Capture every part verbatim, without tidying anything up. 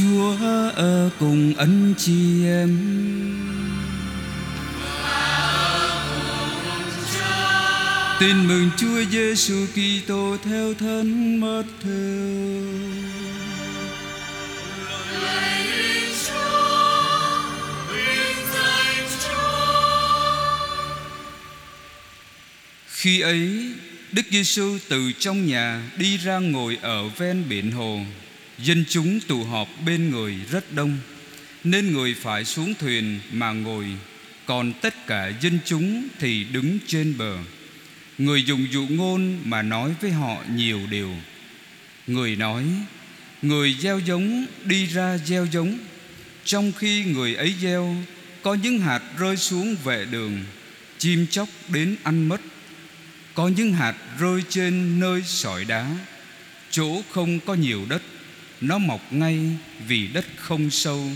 Chúa ở cùng anh chị em. Tin mừng Chúa Giêsu Kitô theo Thánh Matthew. Khi ấy, Đức Giêsu từ trong nhà đi ra ngồi ở ven biển hồ. Dân chúng tụ họp bên người rất đông, nên người phải xuống thuyền mà ngồi, còn tất cả dân chúng thì đứng trên bờ. Người dùng dụ ngôn mà nói với họ nhiều điều. Người nói: người gieo giống đi ra gieo giống. Trong khi người ấy gieo, có những hạt rơi xuống vệ đường, chim chóc đến ăn mất. Có những hạt rơi trên nơi sỏi đá, chỗ không có nhiều đất. Nó mọc ngay vì đất không sâu,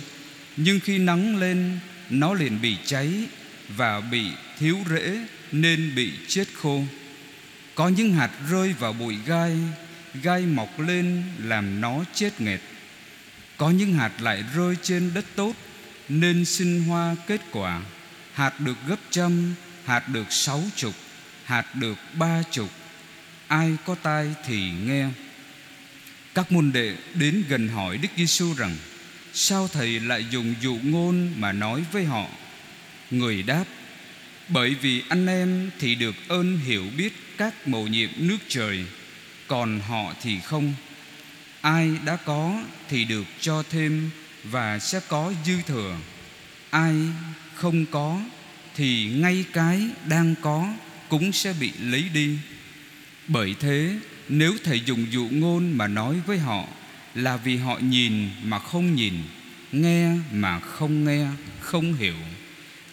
nhưng khi nắng lên nó liền bị cháy và bị thiếu rễ nên bị chết khô. Có những hạt rơi vào bụi gai, gai mọc lên làm nó chết nghẹt. Có những hạt lại rơi trên đất tốt nên sinh hoa kết quả, hạt được gấp trăm, hạt được sáu chục, hạt được ba chục. Ai có tai thì nghe. Các môn đệ đến gần hỏi Đức Giêsu rằng: sao Thầy lại dùng dụ ngôn mà nói với họ? Người đáp: bởi vì anh em thì được ơn hiểu biết các mầu nhiệm nước trời, còn họ thì không. Ai đã có thì được cho thêm và sẽ có dư thừa. Ai không có thì ngay cái đang có cũng sẽ bị lấy đi. Bởi thế, nếu Thầy dùng dụ ngôn mà nói với họ là vì họ nhìn mà không nhìn, nghe mà không nghe, không hiểu.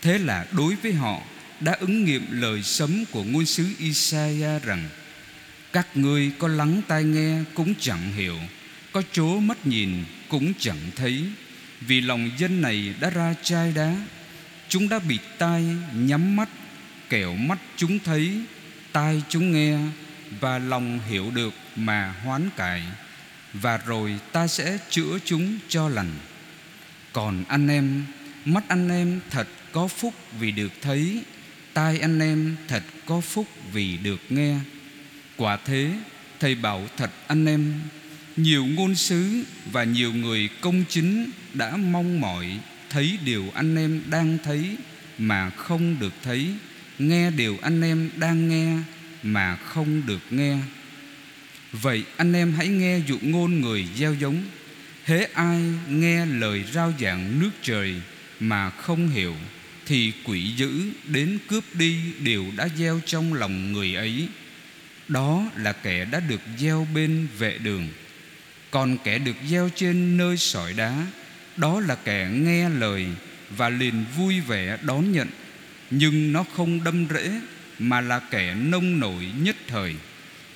Thế là đối với họ đã ứng nghiệm lời sấm của ngôn sứ Isaiah rằng: các ngươi có lắng tai nghe cũng chẳng hiểu, có trố mắt nhìn cũng chẳng thấy. Vì lòng dân này đã ra chai đá, chúng đã bịt tai nhắm mắt, kẻo mắt chúng thấy, tai chúng nghe và lòng hiểu được mà hoán cải, và rồi ta sẽ chữa chúng cho lành. Còn anh em, mắt anh em thật có phúc vì được thấy, tai anh em thật có phúc vì được nghe. Quả thế, Thầy bảo thật anh em, nhiều ngôn sứ và nhiều người công chính đã mong mỏi thấy điều anh em đang thấy mà không được thấy, nghe điều anh em đang nghe mà không được nghe. Vậy anh em hãy nghe dụ ngôn người gieo giống. Hễ ai nghe lời rao giảng nước trời mà không hiểu, thì quỷ dữ đến cướp đi điều đã gieo trong lòng người ấy. Đó là kẻ đã được gieo bên vệ đường. Còn kẻ được gieo trên nơi sỏi đá, đó là kẻ nghe lời và liền vui vẻ đón nhận, nhưng nó không đâm rễ mà là kẻ nông nổi nhất thời.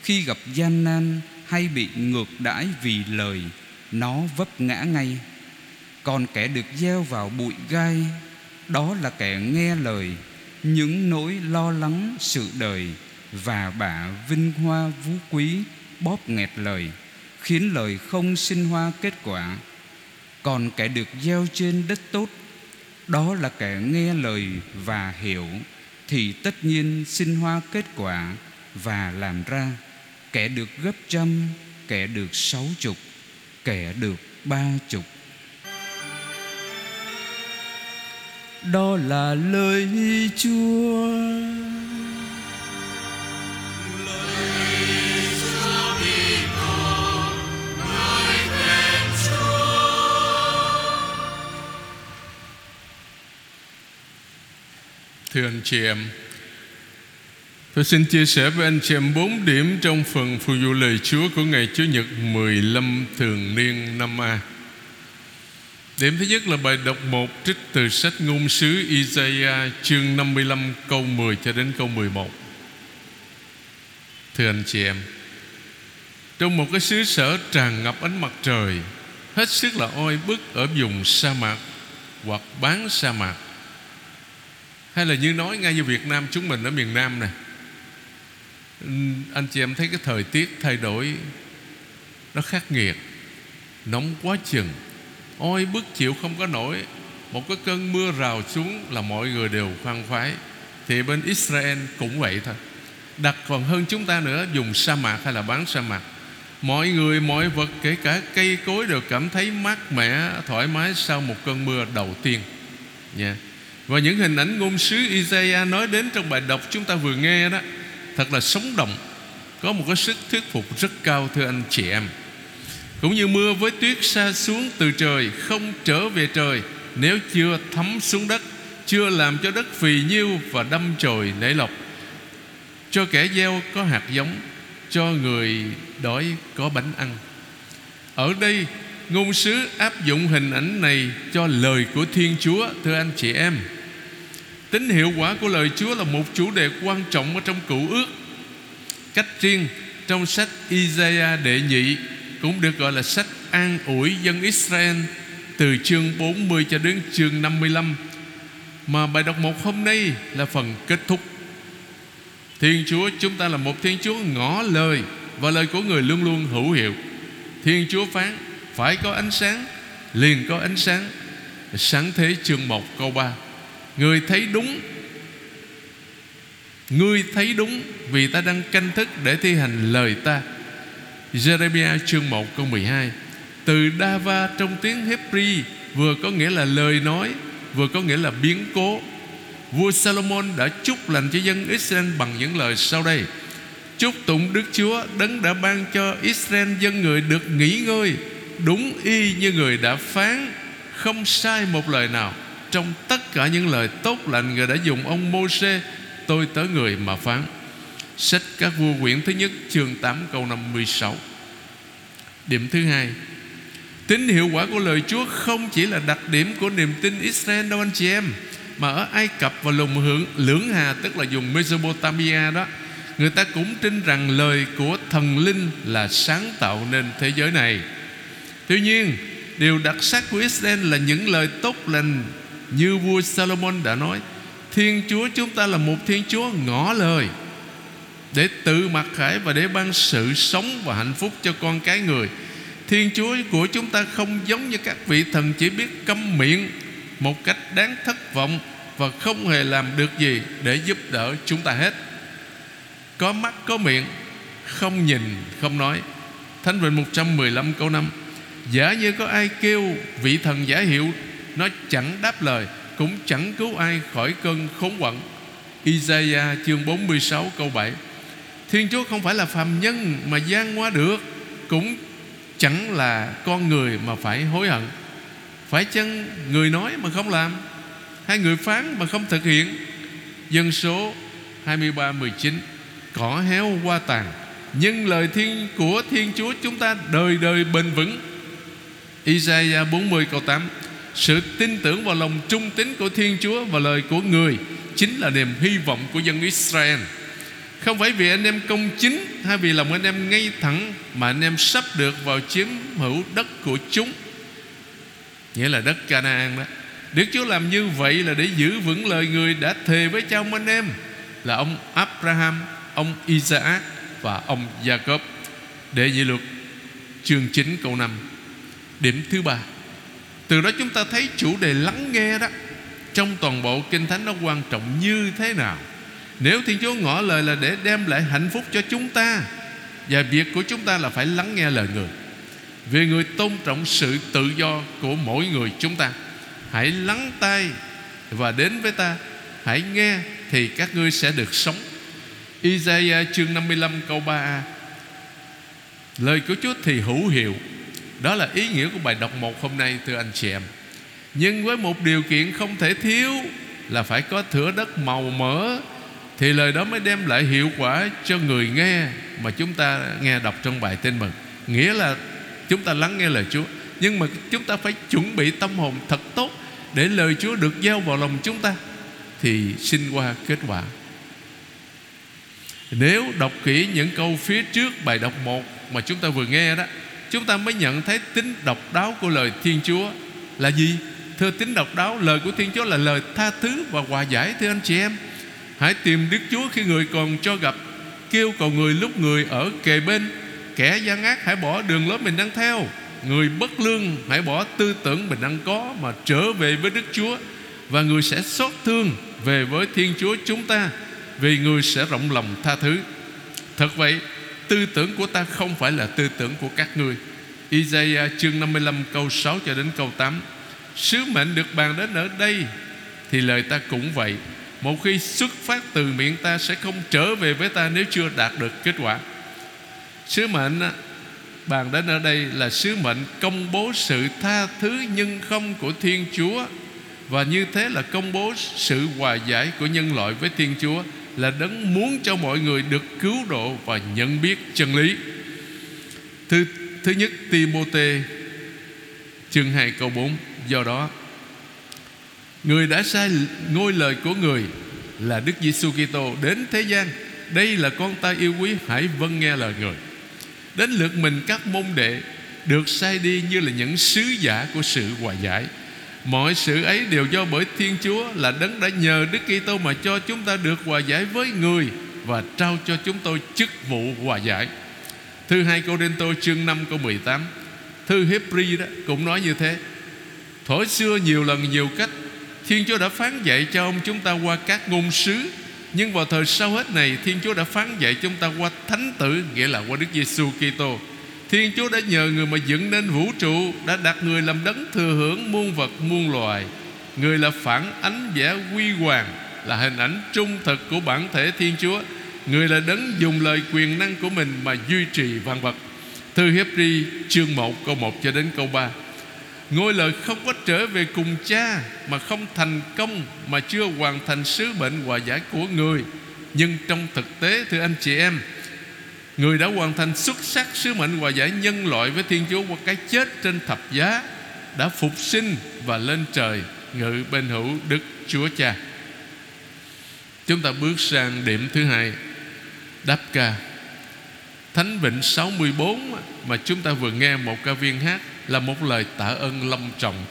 Khi gặp gian nan hay bị ngược đãi vì lời, nó vấp ngã ngay. Còn kẻ được gieo vào bụi gai, đó là kẻ nghe lời, những nỗi lo lắng sự đời và bả vinh hoa phú quý bóp nghẹt lời, khiến lời không sinh hoa kết quả. Còn kẻ được gieo trên đất tốt, đó là kẻ nghe lời và hiểu, thì tất nhiên sinh hoa kết quả và làm ra, kẻ được gấp trăm, kẻ được sáu chục, kẻ được ba chục. Đó là lời Chúa. Thưa anh chị em, tôi xin chia sẻ với anh chị em bốn điểm trong phần phụ vụ lời Chúa của ngày Chủ nhật mười lăm thường niên năm A. Điểm thứ nhất là bài đọc một trích từ sách ngôn sứ Isaiah chương năm mươi lăm câu mười cho đến câu mười một. Thưa anh chị em, trong một cái xứ sở tràn ngập ánh mặt trời, hết sức là oi bức ở vùng sa mạc hoặc bán sa mạc, hay là như nói ngay như Việt Nam chúng mình ở miền Nam này, anh chị em thấy cái thời tiết thay đổi nó khắc nghiệt, nóng quá chừng, Ôi bức chịu không có nổi. Một cái cơn mưa rào xuống là mọi người đều khoan khoái. Thì bên Israel cũng vậy thôi, đặc còn hơn chúng ta nữa. Dùng sa mạc hay là bán sa mạc, mọi người, mọi vật, kể cả cây cối đều cảm thấy mát mẻ, thoải mái sau một cơn mưa đầu tiên. yeah. Và những hình ảnh ngôn sứ Isaiah nói đến trong bài đọc chúng ta vừa nghe đó thật là sống động, có một cái sức thuyết phục rất cao, thưa anh chị em. Cũng như mưa với tuyết sa xuống từ trời, không trở về trời nếu chưa thấm xuống đất, chưa làm cho đất phì nhiêu và đâm chồi nảy lộc, cho kẻ gieo có hạt giống, cho người đói có bánh ăn. Ở đây ngôn sứ áp dụng hình ảnh này cho lời của Thiên Chúa, thưa anh chị em. Tính hiệu quả của lời Chúa là một chủ đề quan trọng ở trong Cựu Ước. Cách riêng trong sách Isaiah đệ nhị, cũng được gọi là sách an ủi dân Israel, từ chương bốn mươi cho đến chương năm mươi lăm, mà bài đọc một hôm nay là phần kết thúc. Thiên Chúa chúng ta là một Thiên Chúa ngỏ lời, và lời của người luôn luôn hữu hiệu. Thiên Chúa phán phải có ánh sáng, liền có ánh sáng. Sáng thế chương một câu ba, người thấy đúng, ngươi thấy đúng vì ta đang canh thức để thi hành lời ta. Giê-rê-mi-a chương một câu mười hai, từ Dava trong tiếng Hebrew vừa có nghĩa là lời nói, vừa có nghĩa là biến cố. Vua Salomon đã chúc lành cho dân Israel bằng những lời sau đây: chúc tụng Đức Chúa, Đấng đã ban cho Israel dân người được nghỉ ngơi, đúng y như người đã phán, không sai một lời nào trong tất cả những lời tốt lành người đã dùng ông Mô-sê tôi tới người mà phán. Sách Các Vua quyển thứ nhất chương tám câu năm mươi sáu. Điểm thứ hai, tính hiệu quả của lời Chúa không chỉ là đặc điểm của niềm tin Israel đâu anh chị em, mà ở Ai Cập và lùng hưởng Lưỡng Hà, tức là vùng Mesopotamia đó, người ta cũng tin rằng lời của thần linh là sáng tạo nên thế giới này. Tuy nhiên, điều đặc sắc của Israel là những lời tốt lành như vua Salomon đã nói. Thiên Chúa chúng ta là một Thiên Chúa ngỏ lời để tự mặc khải và để ban sự sống và hạnh phúc cho con cái người. Thiên Chúa của chúng ta không giống như các vị thần chỉ biết câm miệng một cách đáng thất vọng và không hề làm được gì để giúp đỡ chúng ta hết. Có mắt có miệng, không nhìn không nói. Thánh Vịnh một trăm mười lăm câu năm, giả như có ai kêu vị thần giả hiệu, nó chẳng đáp lời, cũng chẳng cứu ai khỏi cơn khốn quẫn. Isaiah chương bốn mươi sáu câu bảy, Thiên Chúa không phải là phàm nhân mà gian hóa được, cũng chẳng là con người mà phải hối hận. Phải chăng người nói mà không làm, hay người phán mà không thực hiện? Dân số hai mươi ba mười chín, cỏ héo hoa tàn, nhưng lời thiên của Thiên Chúa chúng ta đời đời bền vững. Isaiah bốn mươi câu tám, sự tin tưởng vào lòng trung tín của Thiên Chúa và lời của người chính là niềm hy vọng của dân Israel. Không phải vì anh em công chính hay vì lòng anh em ngay thẳng mà anh em sắp được vào chiếm hữu đất của chúng, nghĩa là đất Canaan đó. Đức Chúa làm như vậy là để giữ vững lời người đã thề với cha ông anh em, là ông Abraham, ông Isaac và ông Jacob. Đệ Nhị Luật chương chín câu năm. Điểm thứ ba, từ đó chúng ta thấy chủ đề lắng nghe đó trong toàn bộ Kinh Thánh nó quan trọng như thế nào. Nếu Thiên Chúa ngỏ lời là để đem lại hạnh phúc cho chúng ta, và việc của chúng ta là phải lắng nghe lời người, vì người tôn trọng sự tự do của mỗi người chúng ta. Hãy lắng tai và đến với ta, hãy nghe thì các ngươi sẽ được sống. Isaiah chương năm mươi lăm câu ba a, lời của Chúa thì hữu hiệu. Đó là ý nghĩa của bài đọc một hôm nay, thưa anh chị em. Nhưng với một điều kiện không thể thiếu là phải có thửa đất màu mỡ, thì lời đó mới đem lại hiệu quả cho người nghe mà chúng ta nghe đọc trong bài tin mừng. Nghĩa là chúng ta lắng nghe lời Chúa, nhưng mà chúng ta phải chuẩn bị tâm hồn thật tốt để lời Chúa được gieo vào lòng chúng ta thì sinh qua kết quả. Nếu đọc kỹ những câu phía trước bài đọc một mà chúng ta vừa nghe đó, chúng ta mới nhận thấy tính độc đáo của lời Thiên Chúa là gì? Thưa, tính độc đáo lời của Thiên Chúa là lời tha thứ và hòa giải, thưa anh chị em. Hãy tìm Đức Chúa khi người còn cho gặp, kêu cầu người lúc người ở kề bên. Kẻ gian ác hãy bỏ đường lối mình đang theo, Người bất lương hãy bỏ tư tưởng mình đang có mà trở về với Đức Chúa, và người sẽ xót thương về với Thiên Chúa chúng ta, vì người sẽ rộng lòng tha thứ. Thật vậy, tư tưởng của ta không phải là tư tưởng của các ngươi. Isaiah chương năm mươi lăm câu sáu cho đến câu tám. Sứ mệnh được bàn đến ở đây thì lời ta cũng vậy. Một khi xuất phát từ miệng ta sẽ không trở về với ta nếu chưa đạt được kết quả. Sứ mệnh bàn đến ở đây là sứ mệnh công bố sự tha thứ nhân không của Thiên Chúa, và như thế là công bố sự hòa giải của nhân loại với Thiên Chúa, là Đấng muốn cho mọi người được cứu độ và nhận biết chân lý. Thứ, thứ nhất Ti-mô-thê chương hai câu bốn. Do đó, người đã sai ngôi lời của người là Đức Giê-xu Ki-tô đến thế gian. Đây là con ta yêu quý, hãy vâng nghe lời người. Đến lượt mình các môn đệ được sai đi như là những sứ giả của sự hòa giải. Mọi sự ấy đều do bởi Thiên Chúa, là Đấng đã nhờ Đức Kitô mà cho chúng ta được hòa giải với người và trao cho chúng tôi chức vụ hòa giải. Thư hai Cô-rinh-tô chương năm câu mười tám. Thư Hê-bri đó cũng nói như thế. Thuở xưa nhiều lần nhiều cách Thiên Chúa đã phán dạy cho ông chúng ta qua các ngôn sứ, nhưng vào thời sau hết này Thiên Chúa đã phán dạy chúng ta qua Thánh Tử, nghĩa là qua Đức Giê-xu Ki-tô. Thiên Chúa đã nhờ người mà dựng nên vũ trụ, đã đặt người làm đấng thừa hưởng muôn vật muôn loài. Người là phản ánh vẽ huy hoàng, là hình ảnh trung thực của bản thể Thiên Chúa. Người là đấng dùng lời quyền năng của mình mà duy trì vạn vật. Thư Hê-bri chương một câu một cho đến câu ba. Ngôi lời không có trở về cùng cha mà không thành công, mà chưa hoàn thành sứ mệnh hòa giải của người. Nhưng trong thực tế, thưa anh chị em, người đã hoàn thành xuất sắc sứ mệnh hòa giải nhân loại với Thiên Chúa qua cái chết trên thập giá, đã phục sinh và lên trời ngự bên hữu Đức Chúa Cha. Chúng ta bước sang điểm thứ hai, đáp ca. Thánh Vịnh sáu mươi bốn mà chúng ta vừa nghe một ca viên hát là một lời tạ ơn long trọng.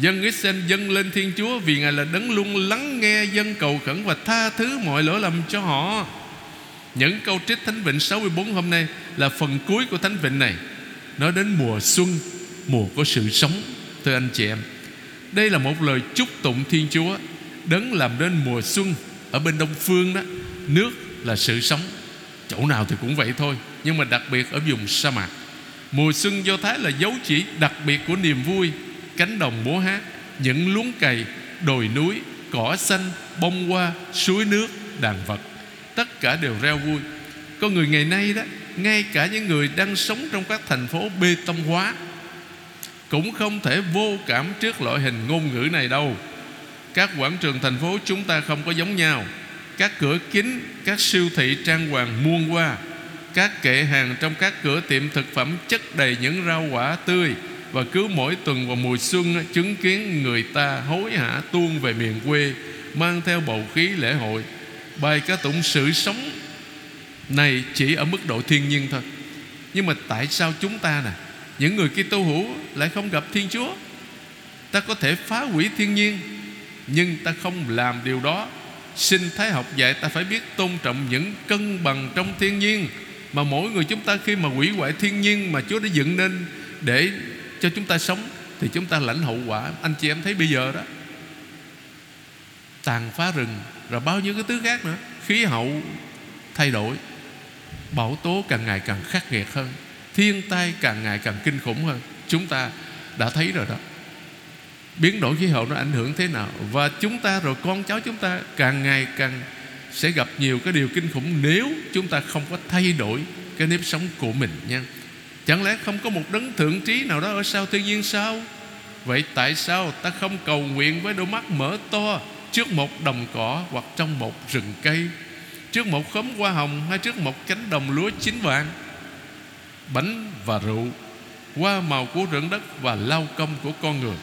Dân Israel dâng lên Thiên Chúa, vì Ngài là Đấng luôn lắng nghe dân cầu khẩn và tha thứ mọi lỗi lầm cho họ. Những câu trích Thánh Vịnh sáu mươi bốn hôm nay là phần cuối của Thánh Vịnh này, nói đến mùa xuân, mùa có sự sống. Thưa anh chị em, đây là một lời chúc tụng Thiên Chúa, Đấng làm nên mùa xuân. Ở bên Đông Phương đó, nước là sự sống, chỗ nào thì cũng vậy thôi, nhưng mà đặc biệt ở vùng sa mạc. Mùa xuân Do Thái là dấu chỉ đặc biệt của niềm vui. Cánh đồng múa hát, những luống cày, đồi núi, cỏ xanh, bông hoa, suối nước, đàn vật, tất cả đều reo vui. Con người ngày nay đó, ngay cả những người đang sống trong các thành phố bê tông hóa cũng không thể vô cảm trước loại hình ngôn ngữ này đâu. Các quảng trường thành phố chúng ta không có giống nhau. Các cửa kính, các siêu thị trang hoàng muôn hoa, các kệ hàng trong các cửa tiệm thực phẩm chất đầy những rau quả tươi. Và cứ mỗi tuần vào mùa xuân, chứng kiến người ta hối hả tuôn về miền quê, mang theo bầu khí lễ hội. Bài ca tụng sự sống này chỉ ở mức độ thiên nhiên thôi. Nhưng mà tại sao chúng ta nè, những người Kitô hữu lại không gặp Thiên Chúa? Ta có thể phá hủy thiên nhiên, nhưng ta không làm điều đó. Sinh thái học dạy ta phải biết tôn trọng những cân bằng trong thiên nhiên. Mà mỗi người chúng ta khi mà hủy hoại thiên nhiên mà Chúa đã dựng nên để cho chúng ta sống, thì chúng ta lãnh hậu quả. Anh chị em thấy bây giờ đó, tàn phá rừng, rồi bao nhiêu cái thứ khác nữa. Khí hậu thay đổi, bão tố càng ngày càng khắc nghiệt hơn, thiên tai càng ngày càng kinh khủng hơn. Chúng ta đã thấy rồi đó, biến đổi khí hậu nó ảnh hưởng thế nào. Và chúng ta rồi con cháu chúng ta càng ngày càng sẽ gặp nhiều cái điều kinh khủng nếu chúng ta không có thay đổi cái nếp sống của mình nha. Chẳng lẽ không có một đấng thượng trí nào đó ở sau thiên nhiên sao? Vậy tại sao ta không cầu nguyện với đôi mắt mở to trước một đồng cỏ hoặc trong một rừng cây, trước một khóm hoa hồng hay trước một cánh đồng lúa chín vàng? Bánh và rượu, hoa màu của ruộng đất và lao công của con người.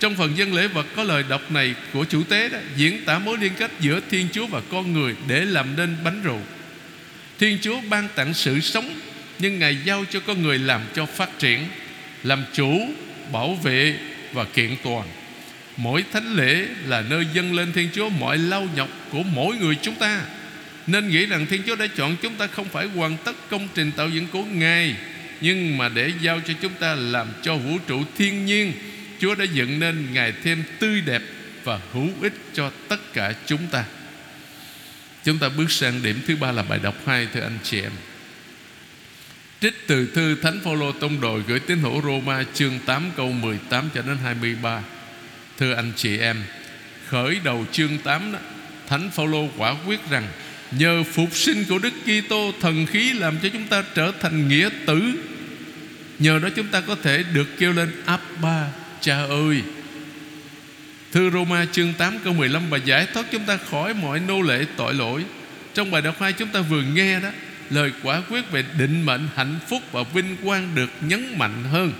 Trong phần dân lễ vật có lời đọc này của chủ tế đó, diễn tả mối liên kết giữa Thiên Chúa và con người để làm nên bánh rượu. Thiên Chúa ban tặng sự sống, nhưng Ngài giao cho con người làm cho phát triển, làm chủ, bảo vệ và kiện toàn. Mỗi thánh lễ là nơi dâng lên Thiên Chúa mọi lao nhọc của mỗi người chúng ta. Nên nghĩ rằng Thiên Chúa đã chọn chúng ta không phải hoàn tất công trình tạo dựng của Ngài, nhưng mà để giao cho chúng ta làm cho vũ trụ thiên nhiên Chúa đã dựng nên ngày thêm tươi đẹp và hữu ích cho tất cả chúng ta. Chúng ta bước sang điểm thứ ba là bài đọc hai, thưa anh chị em. Trích từ thư Thánh Phaolô tông đồ gửi tín hữu Roma chương tám câu mười tám cho đến hai mươi ba. Thưa anh chị em, khởi đầu chương tám đó, Thánh Phaolô quả quyết rằng nhờ phục sinh của Đức Kitô, thần khí làm cho chúng ta trở thành nghĩa tử. Nhờ đó chúng ta có thể được kêu lên Abba, Cha ơi. Thư Roma chương tám câu mười lăm, bài giải thoát chúng ta khỏi mọi nô lệ tội lỗi. Trong bài đọc hai chúng ta vừa nghe đó, lời quả quyết về định mệnh, hạnh phúc và vinh quang được nhấn mạnh hơn.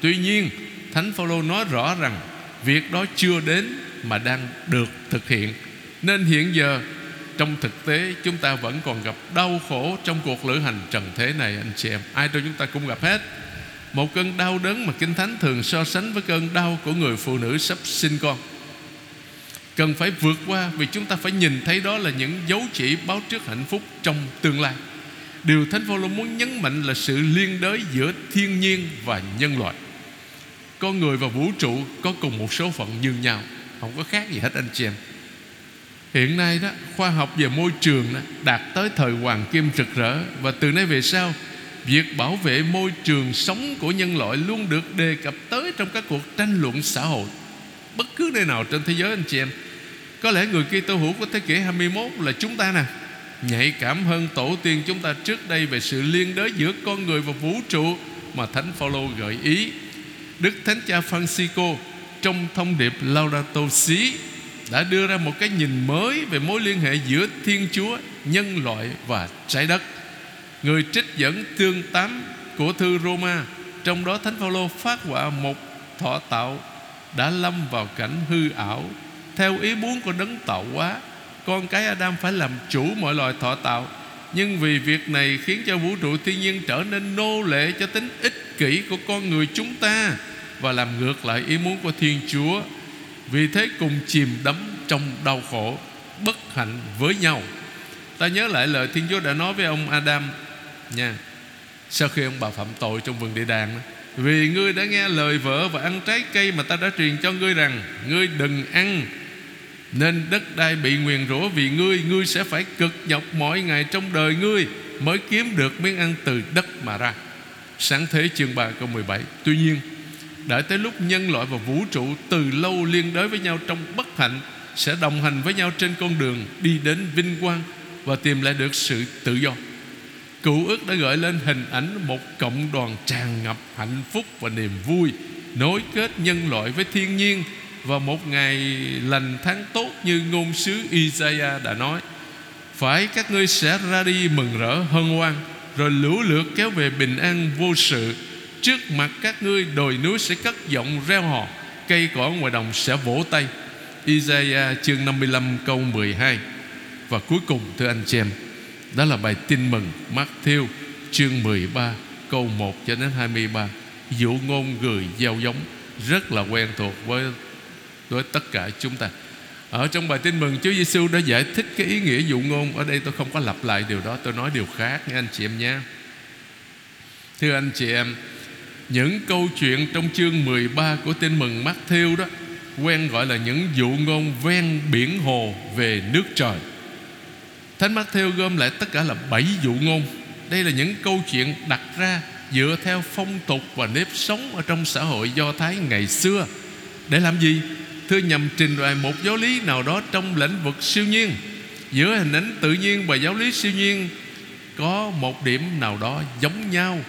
Tuy nhiên, Thánh Phaolô nói rõ rằng việc đó chưa đến mà đang được thực hiện. Nên hiện giờ trong thực tế chúng ta vẫn còn gặp đau khổ trong cuộc lữ hành trần thế này, anh chị em. Ai trong chúng ta cũng gặp hết. Một cơn đau đớn mà Kinh Thánh thường so sánh với cơn đau của người phụ nữ sắp sinh con, cần phải vượt qua, vì chúng ta phải nhìn thấy đó là những dấu chỉ báo trước hạnh phúc trong tương lai. Điều Thánh Phaolô muốn nhấn mạnh là sự liên đới giữa thiên nhiên và nhân loại. Con người và vũ trụ có cùng một số phận như nhau, không có khác gì hết, anh chị em. Hiện nay đó, khoa học về môi trường đó, đạt tới thời hoàng kim rực rỡ, và từ nay về sau việc bảo vệ môi trường sống của nhân loại luôn được đề cập tới trong các cuộc tranh luận xã hội bất cứ nơi nào trên thế giới, anh chị em. Có lẽ người Kitô hữu của thế kỷ hai mươi mốt là chúng ta nè, nhạy cảm hơn tổ tiên chúng ta trước đây về sự liên đới giữa con người và vũ trụ mà Thánh Phaolô gợi ý. Đức Thánh Cha Francisco trong thông điệp Laudato Si đã đưa ra một cái nhìn mới về mối liên hệ giữa Thiên Chúa, nhân loại và trái đất. Người trích dẫn chương tám của thư Roma, trong đó Thánh Phaolô phát họa một thọ tạo đã lâm vào cảnh hư ảo. Theo ý muốn của đấng tạo hóa, con cái Adam phải làm chủ mọi loài thọ tạo, nhưng vì việc này khiến cho vũ trụ thiên nhiên trở nên nô lệ cho tính ích kỷ của con người chúng ta và làm ngược lại ý muốn của Thiên Chúa. Vì thế cùng chìm đắm trong đau khổ, bất hạnh với nhau. Ta nhớ lại lời Thiên Chúa đã nói với ông Adam nha, sau khi ông bà phạm tội trong vườn địa đàng đó. Vì ngươi đã nghe lời vợ và ăn trái cây mà ta đã truyền cho ngươi rằng ngươi đừng ăn, nên đất đai bị nguyền rủa vì ngươi. Ngươi sẽ phải cực nhọc mọi ngày trong đời ngươi mới kiếm được miếng ăn từ đất mà ra. Sáng thế chương ba câu mười bảy. Tuy nhiên, đợi tới lúc nhân loại và vũ trụ từ lâu liên đới với nhau trong bất hạnh sẽ đồng hành với nhau trên con đường đi đến vinh quang và tìm lại được sự tự do. Cựu ước đã gợi lên hình ảnh một cộng đoàn tràn ngập hạnh phúc và niềm vui, nối kết nhân loại với thiên nhiên, và một ngày lành tháng tốt như ngôn sứ Isaiah đã nói: phải các ngươi sẽ ra đi mừng rỡ hân hoan, rồi lũ lượt kéo về bình an vô sự. Trước mặt các ngươi đồi núi sẽ cất giọng reo hò, cây cỏ ngoài đồng sẽ vỗ tay. Isaiah chương năm mươi lăm câu mười hai. Và cuối cùng, thưa anh chị em, đó là bài tin mừng Matthew chương mười ba câu một cho đến hai mươi ba. Dụ ngôn người gieo giống rất là quen thuộc với đối tất cả chúng ta. Ở trong bài tin mừng, Chúa Giêsu đã giải thích cái ý nghĩa dụ ngôn. Ở đây tôi không có lặp lại điều đó, tôi nói điều khác nha anh chị em nha. Thưa anh chị em, những câu chuyện trong chương mười ba của tin mừng Matthew đó quen gọi là những dụ ngôn ven biển hồ về nước trời. Thánh Matthew gom lại tất cả là bảy dụ ngôn. Đây là những câu chuyện đặt ra dựa theo phong tục và nếp sống ở trong xã hội Do Thái ngày xưa. Để làm gì? Thưa, nhằm trình bày một giáo lý nào đó trong lĩnh vực siêu nhiên. Giữa hình ảnh tự nhiên và giáo lý siêu nhiên có một điểm nào đó giống nhau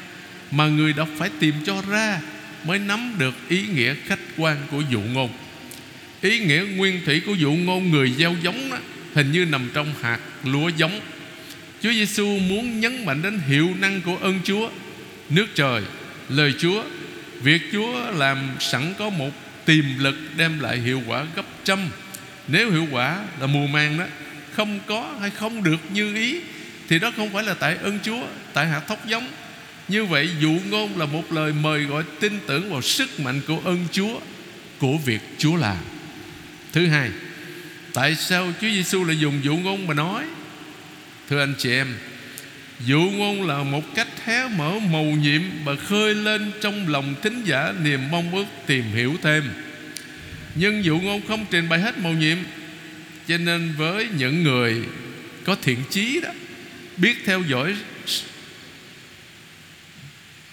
mà người đọc phải tìm cho ra mới nắm được ý nghĩa khách quan của dụ ngôn. Ý nghĩa nguyên thủy của dụ ngôn người gieo giống đó hình như nằm trong hạt lúa giống. Chúa Giêsu muốn nhấn mạnh đến hiệu năng của ơn Chúa, nước trời, lời Chúa. Việc Chúa làm sẵn có một tiềm lực đem lại hiệu quả gấp trăm. Nếu hiệu quả là mùa màng đó không có hay không được như ý thì đó không phải là tại ơn Chúa, tại hạt thóc giống. Như vậy, dụ ngôn là một lời mời gọi tin tưởng vào sức mạnh của ơn Chúa, của việc Chúa làm. Thứ hai, tại sao Chúa Giêsu lại dùng dụ ngôn mà nói? Thưa anh chị em, Dụ ngôn là một cách hé mở mầu nhiệm và khơi lên trong lòng thính giả niềm mong ước tìm hiểu thêm. Nhưng dụ ngôn không trình bày hết mầu nhiệm, cho nên với những người có thiện chí đó, biết theo dõi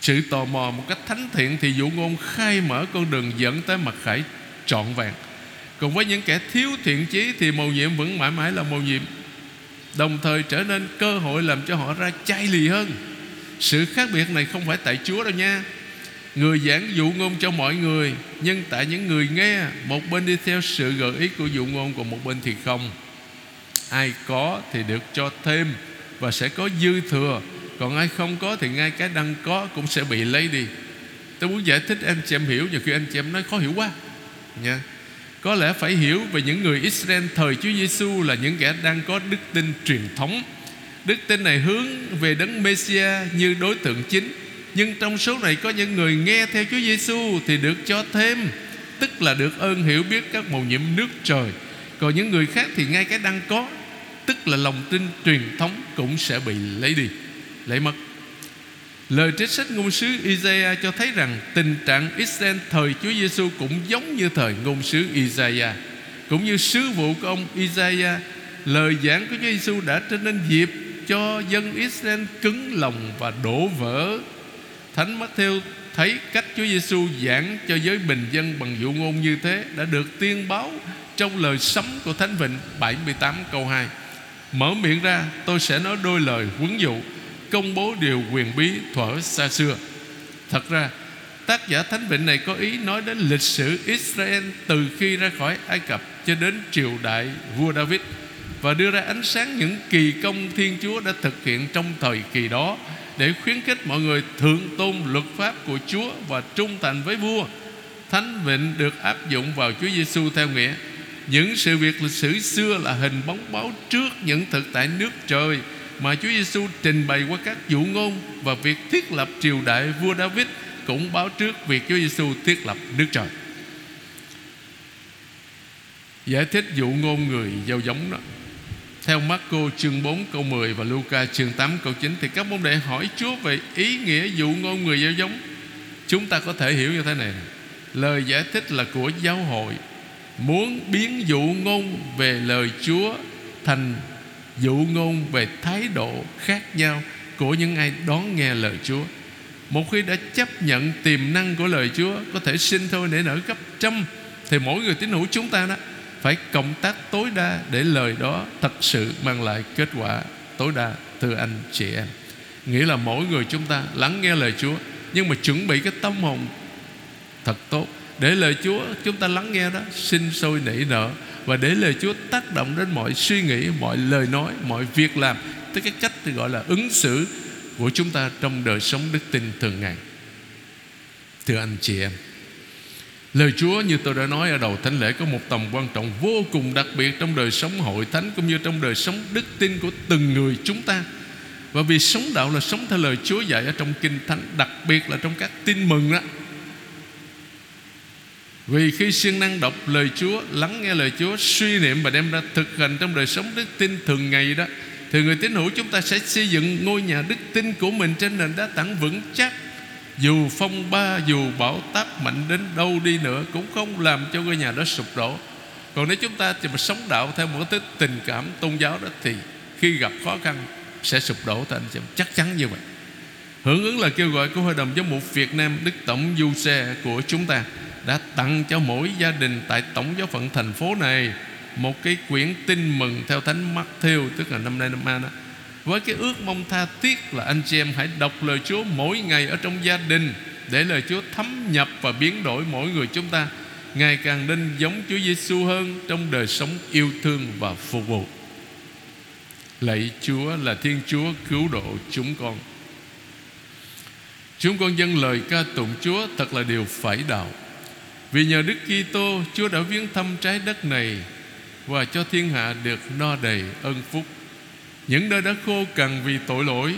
sự tò mò một cách thánh thiện, thì dụ ngôn khai mở con đường dẫn tới mặt khải trọn vẹn. Còn với những kẻ thiếu thiện chí thì mầu nhiệm vẫn mãi mãi là mầu nhiệm, đồng thời trở nên cơ hội làm cho họ ra chai lì hơn. Sự khác biệt này không phải tại Chúa đâu nha. Người giảng dụ ngôn cho mọi người, nhưng tại những người nghe, một bên đi theo sự gợi ý của dụ ngôn, còn một bên thì không. Ai có thì được cho thêm và sẽ có dư thừa, còn ai không có thì ngay cái đang có cũng sẽ bị lấy đi. Tôi muốn giải thích anh chị em hiểu, nhiều khi anh chị em nói khó hiểu quá nha. Có lẽ phải hiểu về những người Israel thời Chúa Giêsu là những kẻ đang có đức tin truyền thống. Đức tin này hướng về đấng Mêsia như đối tượng chính. Nhưng trong số này có những người nghe theo Chúa Giêsu thì được cho thêm, tức là được ơn hiểu biết các mầu nhiệm nước trời. Còn những người khác thì ngay cái đang có, tức là lòng tin truyền thống cũng sẽ bị lấy đi, lấy mất. Lời trích sách ngôn sứ Isaiah cho thấy rằng tình trạng Israel thời Chúa Giêsu cũng giống như thời ngôn sứ Isaiah, cũng như sứ vụ của ông Isaiah. Lời giảng của Chúa Giêsu đã trở nên dịp cho dân Israel cứng lòng và đổ vỡ. Thánh Mát-thêu thấy cách Chúa Giêsu giảng cho giới bình dân bằng dụ ngôn như thế đã được tiên báo trong lời sấm của Thánh Vịnh bảy mươi tám câu hai. Mở miệng ra tôi sẽ nói đôi lời huấn dụ, công bố điều quyền bí thuở xa xưa. Thật ra tác giả Thánh Vịnh này có ý nói đến lịch sử Israel từ khi ra khỏi Ai Cập cho đến triều đại vua David, và đưa ra ánh sáng những kỳ công Thiên Chúa đã thực hiện trong thời kỳ đó, để khuyến khích mọi người thượng tôn luật pháp của Chúa và trung thành với vua. Thánh Vịnh được áp dụng vào Chúa Giêsu theo nghĩa những sự việc lịch sử xưa là hình bóng báo trước những thực tại nước trời mà Chúa Giêsu trình bày qua các dụ ngôn, và việc thiết lập triều đại vua David cũng báo trước việc Chúa Giêsu thiết lập nước trời. Giải thích dụ ngôn người gieo giống đó theo Marco chương bốn câu mười và Luca chương tám câu chín, thì các môn đệ hỏi Chúa về ý nghĩa dụ ngôn người gieo giống. Chúng ta có thể hiểu như thế này: lời giải thích là của giáo hội, muốn biến dụ ngôn về lời Chúa thành dụ ngôn về thái độ khác nhau của những ai đón nghe lời Chúa. Một khi đã chấp nhận tiềm năng của lời Chúa, có thể sinh thôi để nở gấp trăm, thì mỗi người tín hữu chúng ta đó phải cộng tác tối đa để lời đó thật sự mang lại kết quả tối đa. Thưa anh chị em, nghĩa là mỗi người chúng ta lắng nghe lời Chúa, nhưng mà chuẩn bị cái tâm hồn thật tốt để lời Chúa chúng ta lắng nghe đó sinh sôi nảy nở, và để lời Chúa tác động đến mọi suy nghĩ, mọi lời nói, mọi việc làm, tới cái cách gọi là ứng xử của chúng ta trong đời sống đức tin thường ngày. Thưa anh chị em, lời Chúa như tôi đã nói ở đầu thánh lễ có một tầm quan trọng vô cùng đặc biệt trong đời sống hội thánh, cũng như trong đời sống đức tin của từng người chúng ta. Và vì sống đạo là sống theo lời Chúa dạy ở trong Kinh Thánh, đặc biệt là trong các tin mừng đó. Vì khi siêng năng đọc lời Chúa, lắng nghe lời Chúa, suy niệm và đem ra thực hành trong đời sống đức tin thường ngày đó, thì người tín hữu chúng ta sẽ xây dựng ngôi nhà đức tin của mình trên nền đá tảng vững chắc. Dù phong ba, dù bão táp mạnh đến đâu đi nữa cũng không làm cho ngôi nhà đó sụp đổ. Còn nếu chúng ta thì mà sống đạo theo một cái tình cảm tôn giáo đó, thì khi gặp khó khăn sẽ sụp đổ, thì anh chị chắc chắn như vậy. Hưởng ứng là kêu gọi của Hội đồng Giám mục Việt Nam, Đức Tổng Du Xe của chúng ta đã tặng cho mỗi gia đình tại Tổng giáo phận thành phố này một cái quyển tin mừng theo Thánh Mát-thêu, tức là năm nay năm A đó, với cái ước mong tha thiết là anh chị em hãy đọc lời Chúa mỗi ngày ở trong gia đình, để lời Chúa thấm nhập và biến đổi mỗi người chúng ta ngày càng nên giống Chúa Giêsu hơn trong đời sống yêu thương và phục vụ. Lạy Chúa là Thiên Chúa cứu độ chúng con, chúng con dâng lời ca tụng Chúa thật là điều phải đạo. Vì nhờ Đức Kitô, Chúa đã viếng thăm trái đất này và cho thiên hạ được no đầy ân phúc. Những nơi đã khô cằn vì tội lỗi,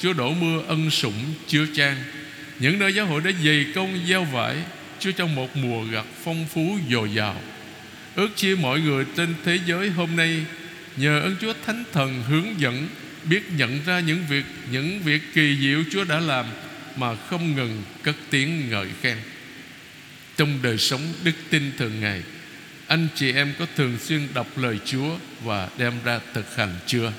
Chúa đổ mưa ân sủng chứa chan. Những nơi giáo hội đã dày công gieo vải, Chúa cho một mùa gặt phong phú dồi dào. Ước chi mọi người trên thế giới hôm nay nhờ ơn Chúa Thánh Thần hướng dẫn biết nhận ra những việc những việc kỳ diệu Chúa đã làm mà không ngừng cất tiếng ngợi khen. Trong đời sống đức tin thường ngày, anh chị em có thường xuyên đọc lời Chúa và đem ra thực hành chưa?